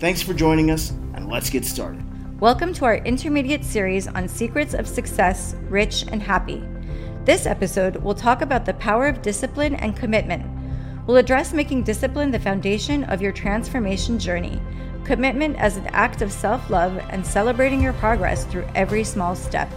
Thanks for joining us, and let's get started. Welcome to our intermediate series on Secrets of Success, Rich and Happy. This episode will talk about the power of discipline and commitment. We'll address making discipline the foundation of your transformation journey, commitment as an act of self-love, and celebrating your progress through every small step.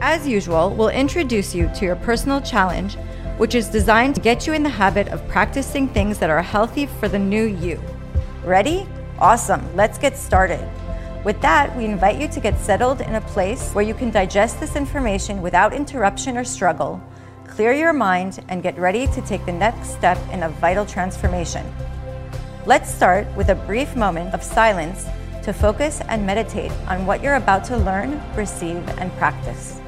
As usual, we'll introduce you to your personal challenge, which is designed to get you in the habit of practicing things that are healthy for the new you. Ready? Awesome, let's get started. With that, we invite you to get settled in a place where you can digest this information without interruption or struggle, clear your mind, and get ready to take the next step in a vital transformation. Let's start with a brief moment of silence to focus and meditate on what you're about to learn, receive, and practice.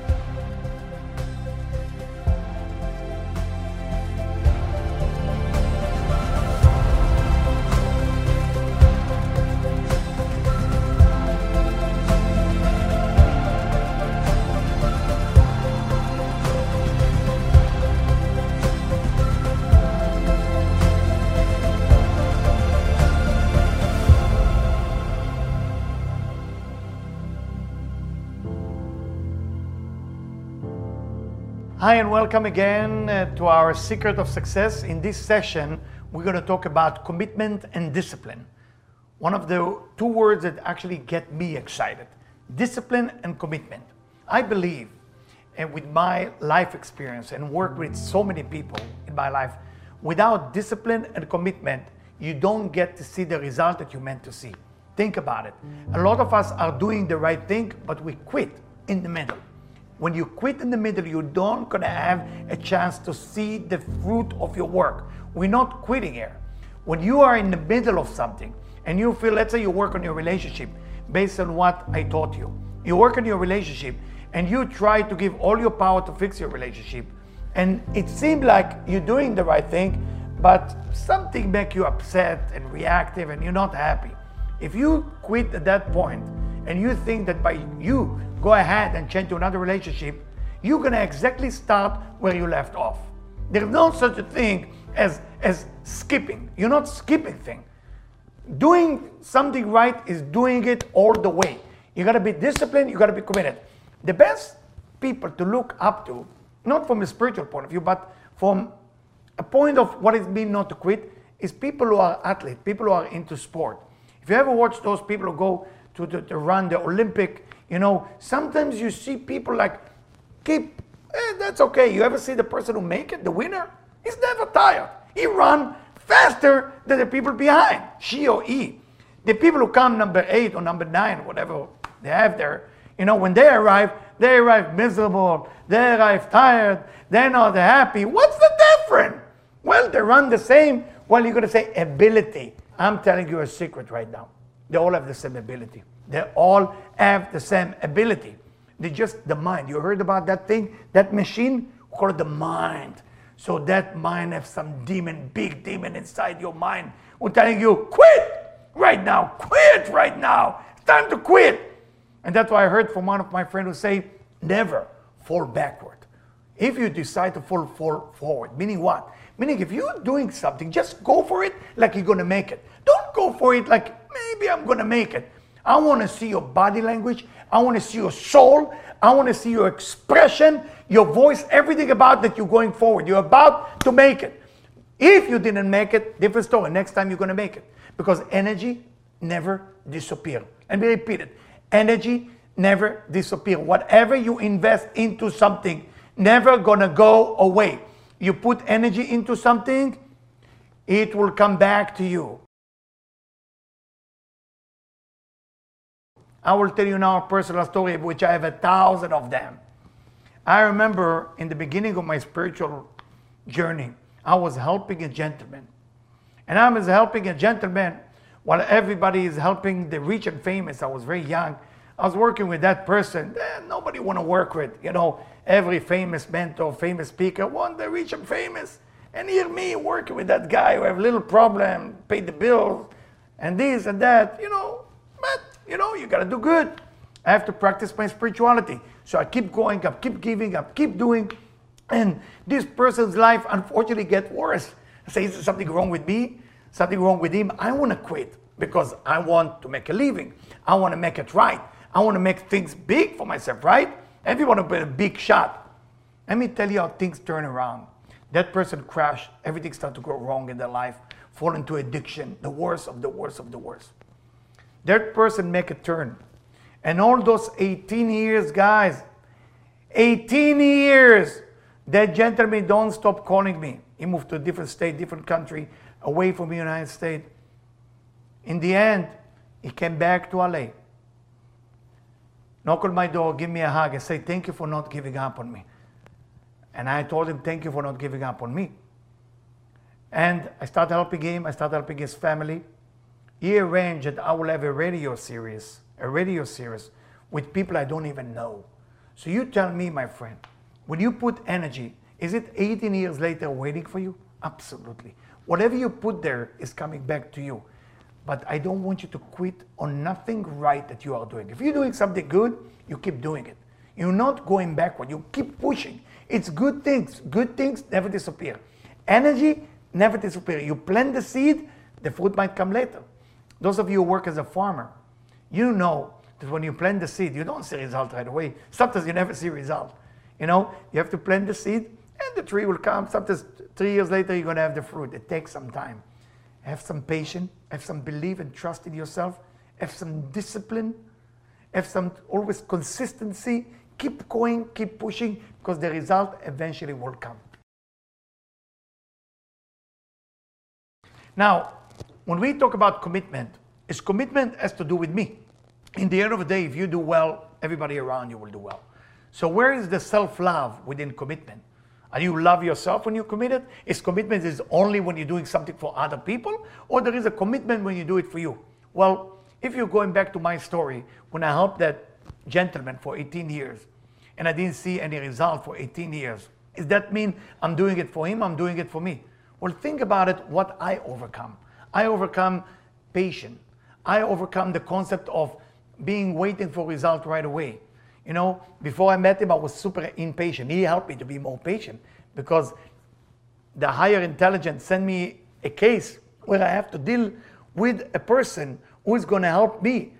Hi and welcome again to our Secret of Success. In this session, we're going to talk about commitment and discipline. One of the two words that actually get me excited, discipline and commitment. I believe, and with my life experience and work with so many people in my life, without discipline and commitment, you don't get to see the result that you meant to see. Think about it. A lot of us are doing the right thing, but we quit in the middle. When you quit in the middle, you don't gonna have a chance to see the fruit of your work. We're not quitting here. When you are in the middle of something and you feel, let's say you work on your relationship based on what I taught you. You work on your relationship and you try to give all your power to fix your relationship. And it seemed like you're doing the right thing, but something makes you upset and reactive and you're not happy. If you quit at that point and you think that by you go ahead and change to another relationship, you're gonna exactly start where you left off. There's no such a thing as skipping. You're not skipping things. Doing something right is doing it all the way. You gotta be disciplined, you gotta be committed. The best people to look up to, not from a spiritual point of view, but from a point of what it means not to quit, is people who are athletes, people who are into sport. If you ever watch those people who go to run the Olympic, you know, sometimes you see people like, that's okay. You ever see the person who make it, the winner? He's never tired. He run faster than the people behind, she or he. The people who come number 8 or number 9, whatever they have there, you know, when they arrive miserable, they arrive tired, they're not happy. What's the difference? Well, they run the same. Well, you're going to say ability. I'm telling you a secret right now. They all have the same ability. They all have the same ability. They just the mind. You heard about that thing, that machine? We call it the mind. So that mind has some demon, big demon inside your mind. We're telling you, quit right now. Quit right now. It's time to quit. And that's why I heard from one of my friends who say, never fall backward. If you decide to fall forward, meaning what? Meaning if you're doing something, just go for it like you're going to make it. Don't go for it like maybe I'm going to make it. I want to see your body language. I want to see your soul. I want to see your expression, your voice, everything about that you're going forward. You're about to make it. If you didn't make it, different story. Next time you're going to make it. Because energy never disappears. And we repeat it. Energy never disappears. Whatever you invest into something, never going to go away. You put energy into something, it will come back to you. I will tell you now a personal story, which I have 1,000 of them. I remember in the beginning of my spiritual journey, I was helping a gentleman. And I was helping a gentleman while everybody is helping the rich and famous. I was very young. I was working with that person. Nobody want to work with, you know, every famous mentor, famous speaker, want the rich and famous. And here me working with that guy who have little problem, pay the bills, and this and that, you know. You know, you got to do good. I have to practice my spirituality. So I keep going up, keep giving up, keep doing. And this person's life, unfortunately, gets worse. I say, is there something wrong with me? Something wrong with him? I want to quit. because I want to make a living. I want to make it right. I want to make things big for myself, right? Everyone will be a big shot. Let me tell you how things turn around. That person crashed. Everything started to go wrong in their life. Fall into addiction. The worst of the worst of the worst. That person make a turn. And all those 18 years, guys, 18 years, that gentleman don't stop calling me. He moved to a different state, different country, away from the United States. In the end, he came back to LA. Knock on my door, give me a hug, and say, thank you for not giving up on me. And I told him, thank you for not giving up on me. And I started helping him, I started helping his family. He arranged that I will have a radio series with people I don't even know. So you tell me, my friend, when you put energy, is it 18 years later waiting for you? Absolutely. Whatever you put there is coming back to you. But I don't want you to quit on nothing right that you are doing. If you're doing something good, you keep doing it. You're not going backward. You keep pushing. It's good things. Good things never disappear. Energy never disappears. You plant the seed, the fruit might come later. Those of you who work as a farmer, you know that when you plant the seed, you don't see result right away. Sometimes you never see result. You know, you have to plant the seed and the tree will come. Sometimes 3 years later, you're going to have the fruit. It takes some time. Have some patience, have some belief and trust in yourself, have some discipline, have some always consistency. Keep going, keep pushing, because the result eventually will come. Now, when we talk about commitment, it's commitment has to do with me. In the end of the day, if you do well, everybody around you will do well. So where is the self-love within commitment? Are you love yourself when you're committed? Is commitment is only when you're doing something for other people? Or there is a commitment when you do it for you? Well, if you're going back to my story, when I helped that gentleman for 18 years, and I didn't see any result for 18 years, does that mean I'm doing it for him, I'm doing it for me? Well, think about it, what I overcome. I overcome patience. I overcome the concept of being waiting for result right away. You know, before I met him, I was super impatient. He helped me to be more patient because the higher intelligence sent me a case where I have to deal with a person who is going to help me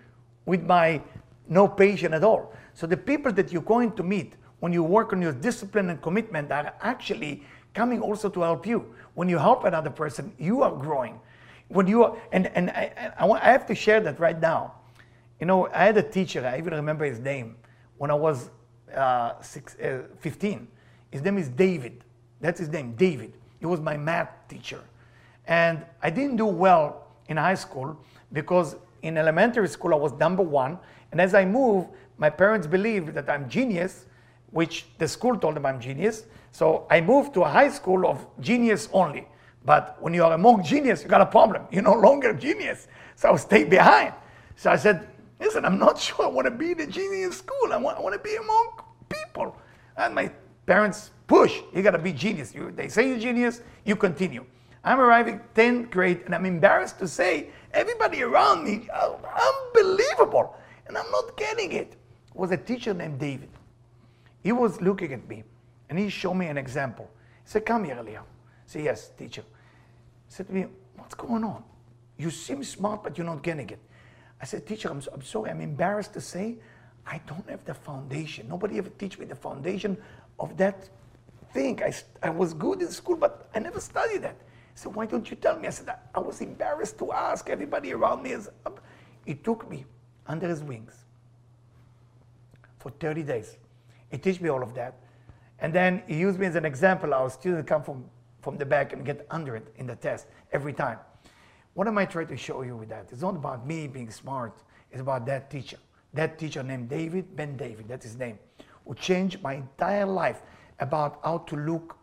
with my no patience at all. So the people that you're going to meet when you work on your discipline and commitment are actually coming also to help you. When you help another person, you are growing. When you are, and I have to share that right now. You know, I had a teacher, I even remember his name. When I was 15. His name is David. That's his name, David. He was my math teacher. And I didn't do well in high school because in elementary school I was #1. And as I moved, my parents believed that I'm genius, which the school told them I'm genius. So I moved to a high school of genius only. But when you are among genius, you got a problem. You're no longer genius. So I stayed behind. So I said, listen, I'm not sure I want to be in a genius school. I want to be among people. And my parents push. You got to be genius. They say you're genius. You continue. I'm arriving 10th grade, and I'm embarrassed to say everybody around me are unbelievable, and I'm not getting it. It was a teacher named David. He was looking at me, and he showed me an example. He said, come here, Leo. I said, yes, teacher. He said to me, what's going on? You seem smart, but you're not getting it. I said, teacher, I'm sorry, I'm embarrassed to say I don't have the foundation. Nobody ever teach me the foundation of that thing. I was good in school, but I never studied that. He said, why don't you tell me? I said, I was embarrassed to ask. Everybody around me is up. He took me under his wings for 30 days. He taught me all of that. And then he used me as an example. Our students come from the back and get under it in the test every time. What am I trying to show you with that? It's not about me being smart. It's about that teacher. That teacher named David, Ben David, that's his name, who changed my entire life about how to look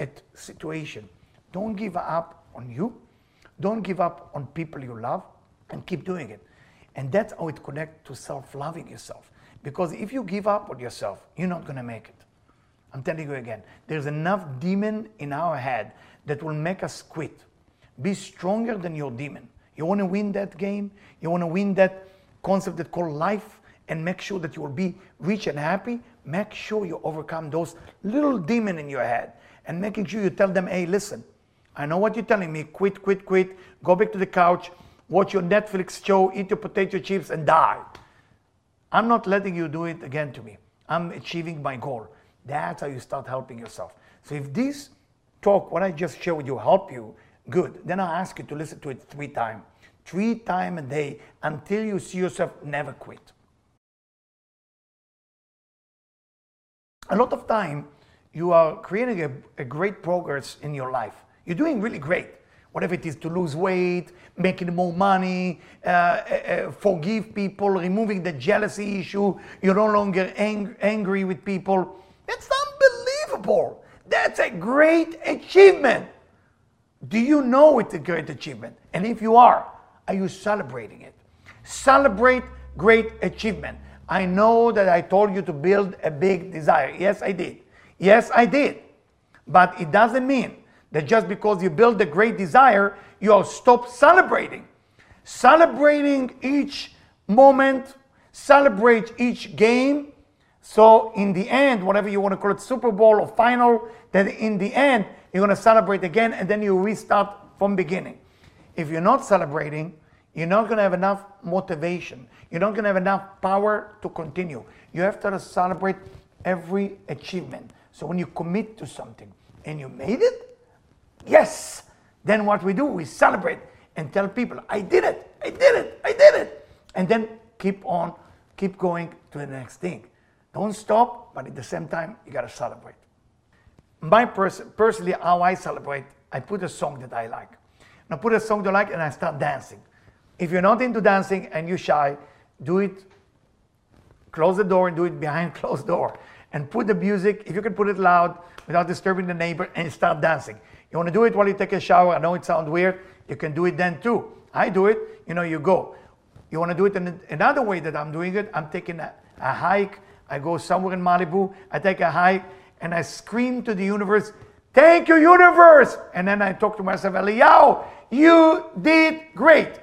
at situation. Don't give up on you. Don't give up on people you love and keep doing it. And that's how it connects to self-loving yourself. Because if you give up on yourself, you're not going to make it. I'm telling you again, there's enough demon in our head that will make us quit. Be stronger than your demon. You want to win that game? You want to win that concept that called life and make sure that you will be rich and happy? Make sure you overcome those little demons in your head and making sure you tell them, hey, listen, I know what you're telling me. Quit, quit, quit. Go back to the couch. watch your Netflix show, eat your potato chips and die. I'm not letting you do it again to me. I'm achieving my goal. That's how you start helping yourself. So if this talk, what I just shared with you, help you, good. Then I'll ask you to listen to it three times a day until you see yourself never quit. A lot of time, you are creating a great progress in your life. You're doing really great. Whatever it is, to lose weight, making more money, forgive people, removing the jealousy issue, you're no longer angry with people. That's unbelievable. That's a great achievement. Do you know it's a great achievement? And if you are you celebrating it? Celebrate great achievement. I know that I told you to build a big desire. Yes, I did. Yes, I did. But it doesn't mean that just because you build a great desire, you'll stop celebrating. Celebrating each moment, celebrate each game. So in the end, whatever you want to call it, Super Bowl or final, then in the end, you're going to celebrate again and then you restart from beginning. If you're not celebrating, you're not going to have enough motivation. You're not going to have enough power to continue. You have to celebrate every achievement. So when you commit to something and you made it, yes, then what we do, we celebrate and tell people, I did it, I did it, I did it. And then keep going to the next thing. Don't stop, but at the same time, you gotta celebrate. Personally, how I celebrate, I put a song that I like. And I put a song that I like and I start dancing. If you're not into dancing and you're shy, do it, close the door and do it behind closed door. And put the music, if you can put it loud, without disturbing the neighbor, and start dancing. You want to do it while you take a shower. I know it sounds weird. You can do it then too. I do it, you know, you go. You want to do it in another way that I'm doing it. I'm taking a hike. I go somewhere in Malibu. I take a hike and I scream to the universe, thank you, universe. And then I talk to myself, Eliyahu, you did great.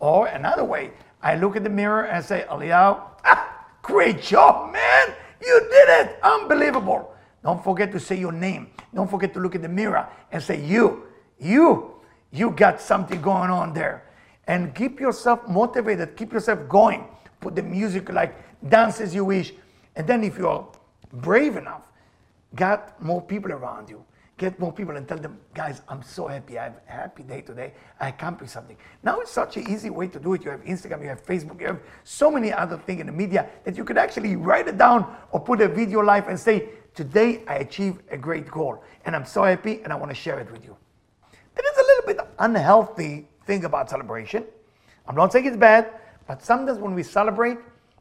Or another way, I look in the mirror and say, Eliyahu, great job, man. You did it. Unbelievable. Don't forget to say your name. Don't forget to look in the mirror and say, you got something going on there. And keep yourself motivated, keep yourself going. Put the music, like, dance as you wish. And then if you're brave enough, get more people around you. Get more people and tell them, guys, I'm so happy. I have a happy day today. I accomplished something. Now it's such an easy way to do it. You have Instagram, you have Facebook, you have so many other things in the media that you could actually write it down or put a video live and say, today I achieved a great goal and I'm so happy and I want to share it with you. That is a little bit unhealthy thing about celebration. I'm not saying it's bad, but sometimes when we celebrate,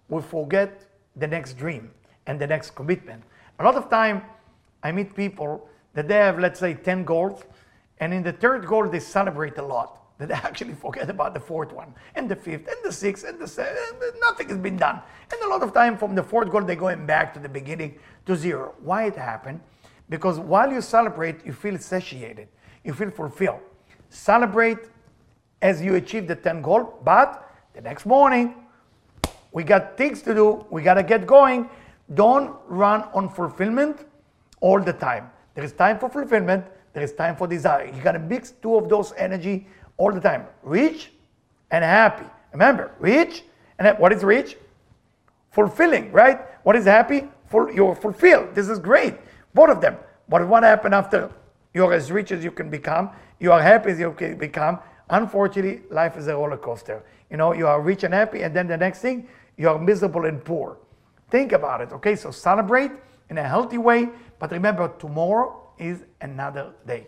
we forget the next dream and the next commitment. A lot of time I meet people that they have, let's say, 10 goals, and in the third goal they celebrate a lot, that they actually forget about the fourth one and the fifth and the sixth and the seventh. Nothing has been done. And a lot of time from the fourth goal they're going back to the beginning to zero. Why it happened? Because while you celebrate, you feel satiated, you feel fulfilled. Celebrate as you achieve the 10 goal, but the next morning we got things to do, we gotta get going. Don't run on fulfillment all the time. There is time for fulfillment, there is time for desire. You gotta mix two of those energy all the time. Rich and happy. Remember, rich and happy. What is rich? Fulfilling, right? What is happy? You're fulfilled. This is great. Both of them. But what happened after? You're as rich as you can become. You are happy as you can become. Unfortunately, life is a roller coaster. You know, you are rich and happy, and then the next thing, you are miserable and poor. Think about it, okay? So celebrate in a healthy way, but remember, tomorrow is another day.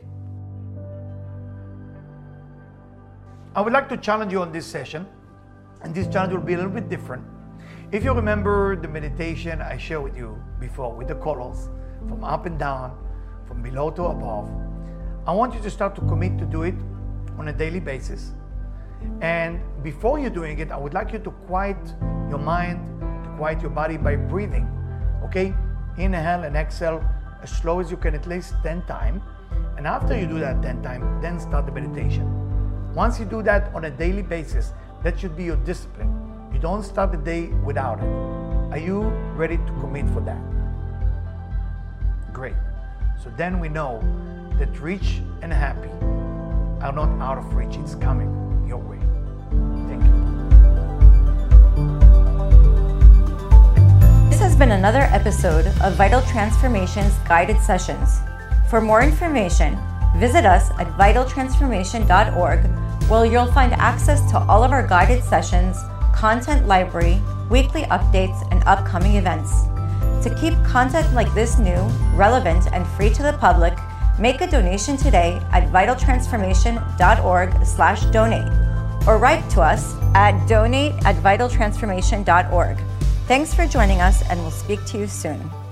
I would like to challenge you on this session, and this challenge will be a little bit different. If you remember the meditation I shared with you before with the colors, from up and down, from below to above, I want you to start to commit to do it on a daily basis. And before you're doing it, I would like you to quiet your mind, to quiet your body by breathing, okay? Inhale and exhale as slow as you can, at least 10 times. And after you do that 10 times, then start the meditation. Once you do that on a daily basis, that should be your discipline. You don't start the day without it. Are you ready to commit for that? Great. So then we know that rich and happy are not out of reach. It's coming your way. another episode of Vital Transformation's guided sessions. For more information, visit us at vitaltransformation.org, where you'll find access to all of our guided sessions, content library, weekly updates, and upcoming events. To keep content like this new, relevant, and free to the public, make a donation today at vitaltransformation.org/donate or write to us at donate@vitaltransformation.org. Thanks for joining us, and we'll speak to you soon.